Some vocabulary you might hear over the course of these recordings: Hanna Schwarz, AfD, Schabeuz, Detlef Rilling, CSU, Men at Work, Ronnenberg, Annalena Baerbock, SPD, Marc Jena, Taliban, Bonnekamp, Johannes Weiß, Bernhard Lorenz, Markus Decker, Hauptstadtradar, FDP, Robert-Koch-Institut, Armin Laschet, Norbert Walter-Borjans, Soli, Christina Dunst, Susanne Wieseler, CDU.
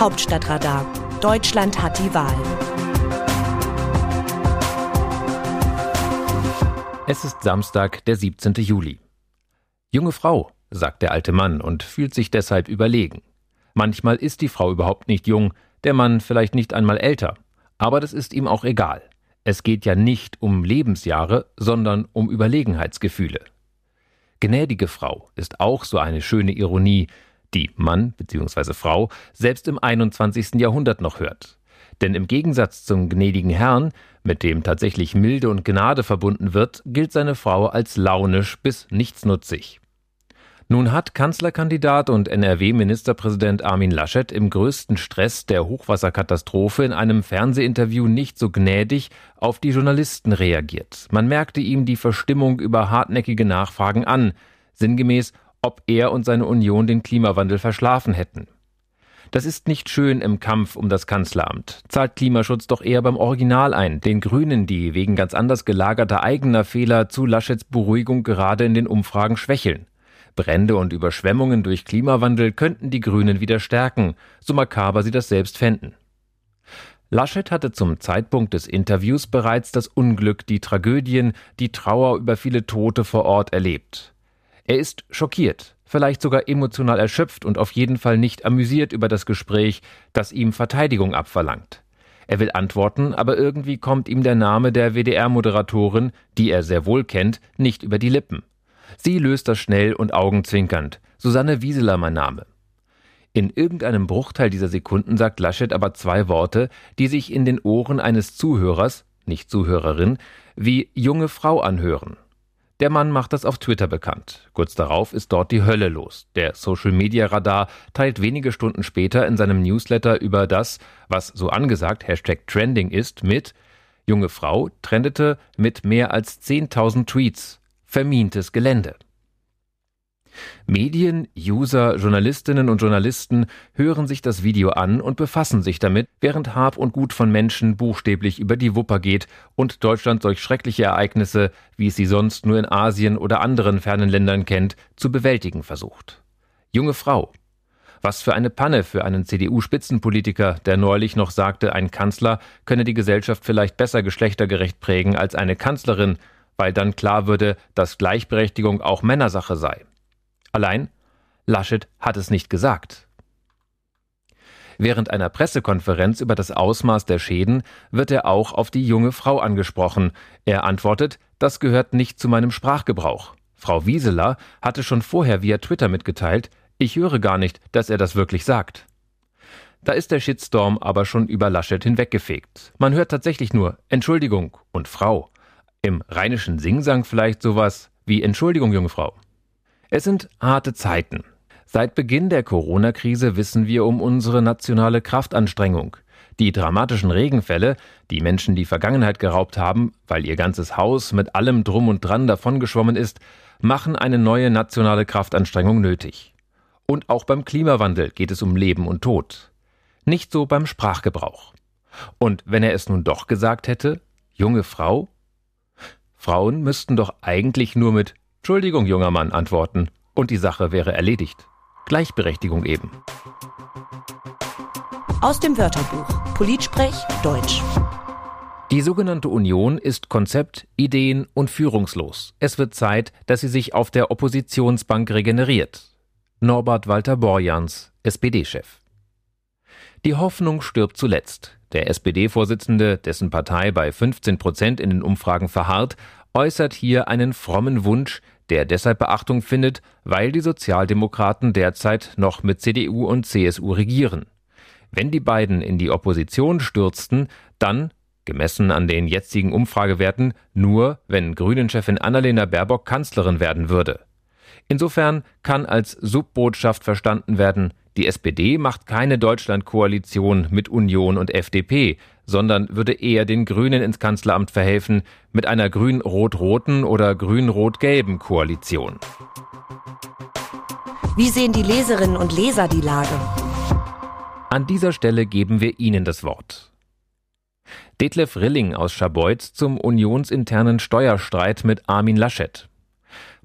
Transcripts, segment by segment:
Hauptstadtradar. Deutschland hat die Wahl. Es ist Samstag, der 17. Juli. Junge Frau, sagt der alte Mann und fühlt sich deshalb überlegen. Manchmal ist die Frau überhaupt nicht jung, der Mann vielleicht nicht einmal älter. Aber das ist ihm auch egal. Es geht ja nicht um Lebensjahre, sondern um Überlegenheitsgefühle. Gnädige Frau ist auch so eine schöne Ironie, die Mann bzw. Frau selbst im 21. Jahrhundert noch hört. Denn im Gegensatz zum gnädigen Herrn, mit dem tatsächlich Milde und Gnade verbunden wird, gilt seine Frau als launisch bis nichtsnutzig. Nun hat Kanzlerkandidat und NRW-Ministerpräsident Armin Laschet im größten Stress der Hochwasserkatastrophe in einem Fernsehinterview nicht so gnädig auf die Journalisten reagiert. Man merkte ihm die Verstimmung über hartnäckige Nachfragen an, sinngemäß, ob er und seine Union den Klimawandel verschlafen hätten. Das ist nicht schön im Kampf um das Kanzleramt. Zahlt Klimaschutz doch eher beim Original ein, den Grünen, die wegen ganz anders gelagerter eigener Fehler zu Laschets Beruhigung gerade in den Umfragen schwächeln. Brände und Überschwemmungen durch Klimawandel könnten die Grünen wieder stärken, so makaber sie das selbst fänden. Laschet hatte zum Zeitpunkt des Interviews bereits das Unglück, die Tragödien, die Trauer über viele Tote vor Ort erlebt. Er ist schockiert, vielleicht sogar emotional erschöpft und auf jeden Fall nicht amüsiert über das Gespräch, das ihm Verteidigung abverlangt. Er will antworten, aber irgendwie kommt ihm der Name der WDR-Moderatorin, die er sehr wohl kennt, nicht über die Lippen. Sie löst das schnell und augenzwinkernd. Susanne Wieseler mein Name. In irgendeinem Bruchteil dieser Sekunden sagt Laschet aber zwei Worte, die sich in den Ohren eines Zuhörers, nicht Zuhörerin, wie junge Frau anhören. Der Mann macht das auf Twitter bekannt. Kurz darauf ist dort die Hölle los. Der Social-Media-Radar teilt wenige Stunden später in seinem Newsletter über das, was so angesagt #Trending ist, mit junge Frau trendete mit mehr als 10.000 Tweets. Vermintes Gelände. Medien, User, Journalistinnen und Journalisten hören sich das Video an und befassen sich damit, während Hab und Gut von Menschen buchstäblich über die Wupper geht und Deutschland solch schreckliche Ereignisse, wie es sie sonst nur in Asien oder anderen fernen Ländern kennt, zu bewältigen versucht. Junge Frau. Was für eine Panne für einen CDU-Spitzenpolitiker, der neulich noch sagte, ein Kanzler könne die Gesellschaft vielleicht besser geschlechtergerecht prägen als eine Kanzlerin, weil dann klar würde, dass Gleichberechtigung auch Männersache sei. Allein, Laschet hat es nicht gesagt. Während einer Pressekonferenz über das Ausmaß der Schäden wird er auch auf die junge Frau angesprochen. Er antwortet, das gehört nicht zu meinem Sprachgebrauch. Frau Wieseler hatte schon vorher via Twitter mitgeteilt, ich höre gar nicht, dass er das wirklich sagt. Da ist der Shitstorm aber schon über Laschet hinweggefegt. Man hört tatsächlich nur Entschuldigung und Frau. Im rheinischen Singsang vielleicht sowas wie Entschuldigung, junge Frau. Es sind harte Zeiten. Seit Beginn der Corona-Krise wissen wir um unsere nationale Kraftanstrengung. Die dramatischen Regenfälle, die Menschen die Vergangenheit geraubt haben, weil ihr ganzes Haus mit allem Drum und Dran davongeschwommen ist, machen eine neue nationale Kraftanstrengung nötig. Und auch beim Klimawandel geht es um Leben und Tod. Nicht so beim Sprachgebrauch. Und wenn er es nun doch gesagt hätte, junge Frau? Frauen müssten doch eigentlich nur mit Entschuldigung, junger Mann, antworten und die Sache wäre erledigt. Gleichberechtigung eben. Aus dem Wörterbuch. Politsprech Deutsch. Die sogenannte Union ist konzept-, ideen- und führungslos. Es wird Zeit, dass sie sich auf der Oppositionsbank regeneriert. Norbert Walter-Borjans, SPD-Chef. Die Hoffnung stirbt zuletzt. Der SPD-Vorsitzende, dessen Partei bei 15% in den Umfragen verharrt, äußert hier einen frommen Wunsch, der deshalb Beachtung findet, weil die Sozialdemokraten derzeit noch mit CDU und CSU regieren. Wenn die beiden in die Opposition stürzten, dann, gemessen an den jetzigen Umfragewerten, nur, wenn Grünen-Chefin Annalena Baerbock Kanzlerin werden würde. Insofern kann als Subbotschaft verstanden werden, die SPD macht keine Deutschlandkoalition mit Union und FDP, sondern würde eher den Grünen ins Kanzleramt verhelfen mit einer grün-rot-roten oder grün-rot-gelben Koalition. Wie sehen die Leserinnen und Leser die Lage? An dieser Stelle geben wir Ihnen das Wort. Detlef Rilling aus Schabeuz zum unionsinternen Steuerstreit mit Armin Laschet.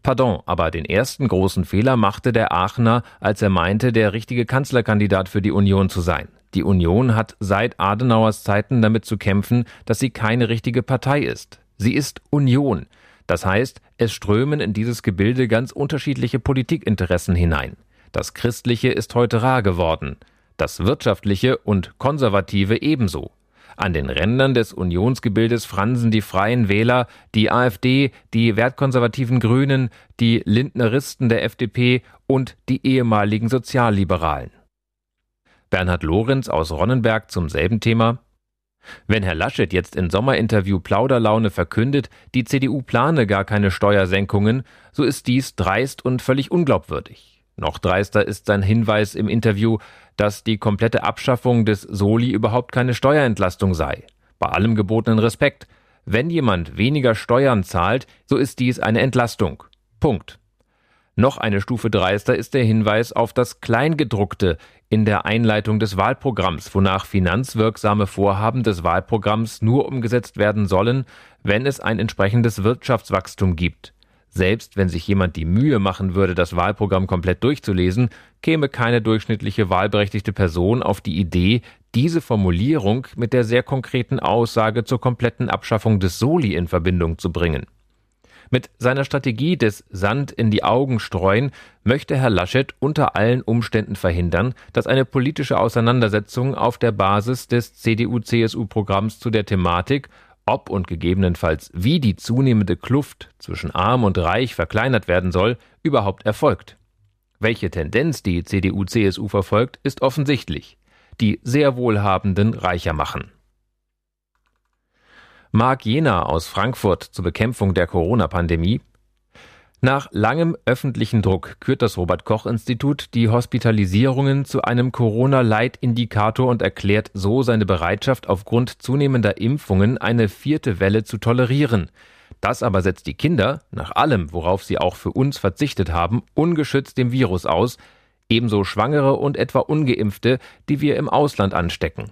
Pardon, aber den ersten großen Fehler machte der Aachener, als er meinte, der richtige Kanzlerkandidat für die Union zu sein. Die Union hat seit Adenauers Zeiten damit zu kämpfen, dass sie keine richtige Partei ist. Sie ist Union. Das heißt, es strömen in dieses Gebilde ganz unterschiedliche Politikinteressen hinein. Das Christliche ist heute rar geworden. Das Wirtschaftliche und Konservative ebenso. An den Rändern des Unionsgebildes fransen die Freien Wähler, die AfD, die wertkonservativen Grünen, die Lindneristen der FDP und die ehemaligen Sozialliberalen. Bernhard Lorenz aus Ronnenberg zum selben Thema. Wenn Herr Laschet jetzt im Sommerinterview Plauderlaune verkündet, die CDU plane gar keine Steuersenkungen, so ist dies dreist und völlig unglaubwürdig. Noch dreister ist sein Hinweis im Interview, dass die komplette Abschaffung des Soli überhaupt keine Steuerentlastung sei. Bei allem gebotenen Respekt. Wenn jemand weniger Steuern zahlt, so ist dies eine Entlastung. Punkt. Noch eine Stufe dreister ist der Hinweis auf das Kleingedruckte in der Einleitung des Wahlprogramms, wonach finanzwirksame Vorhaben des Wahlprogramms nur umgesetzt werden sollen, wenn es ein entsprechendes Wirtschaftswachstum gibt. Selbst wenn sich jemand die Mühe machen würde, das Wahlprogramm komplett durchzulesen, käme keine durchschnittliche wahlberechtigte Person auf die Idee, diese Formulierung mit der sehr konkreten Aussage zur kompletten Abschaffung des Soli in Verbindung zu bringen. Mit seiner Strategie des Sand in die Augen streuen möchte Herr Laschet unter allen Umständen verhindern, dass eine politische Auseinandersetzung auf der Basis des CDU-CSU-Programms zu der Thematik, ob und gegebenenfalls wie die zunehmende Kluft zwischen Arm und Reich verkleinert werden soll, überhaupt erfolgt. Welche Tendenz die CDU-CSU verfolgt, ist offensichtlich. Die sehr Wohlhabenden reicher machen. Marc Jena aus Frankfurt zur Bekämpfung der Corona-Pandemie. Nach langem öffentlichen Druck kürt das Robert-Koch-Institut die Hospitalisierungen zu einem Corona-Leitindikator und erklärt so seine Bereitschaft, aufgrund zunehmender Impfungen eine 4. Welle zu tolerieren. Das aber setzt die Kinder, nach allem, worauf sie auch für uns verzichtet haben, ungeschützt dem Virus aus, ebenso Schwangere und etwa Ungeimpfte, die wir im Ausland anstecken.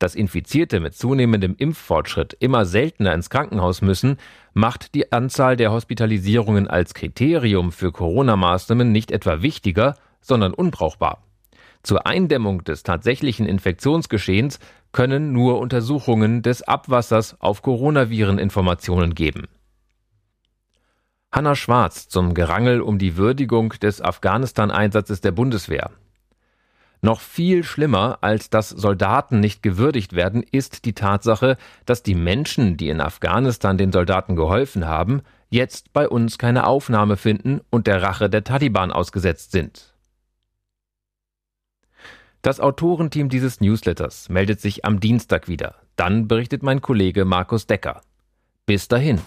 Dass Infizierte mit zunehmendem Impffortschritt immer seltener ins Krankenhaus müssen, macht die Anzahl der Hospitalisierungen als Kriterium für Corona-Maßnahmen nicht etwa wichtiger, sondern unbrauchbar. Zur Eindämmung des tatsächlichen Infektionsgeschehens können nur Untersuchungen des Abwassers auf Coronaviren Informationen geben. Hanna Schwarz zum Gerangel um die Würdigung des Afghanistan-Einsatzes der Bundeswehr. Noch viel schlimmer, als dass Soldaten nicht gewürdigt werden, ist die Tatsache, dass die Menschen, die in Afghanistan den Soldaten geholfen haben, jetzt bei uns keine Aufnahme finden und der Rache der Taliban ausgesetzt sind. Das Autorenteam dieses Newsletters meldet sich am Dienstag wieder. Dann berichtet mein Kollege Markus Decker. Bis dahin.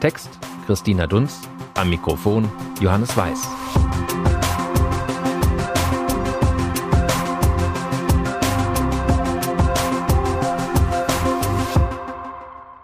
Text: Christina Dunst. Am Mikrofon: Johannes Weiß.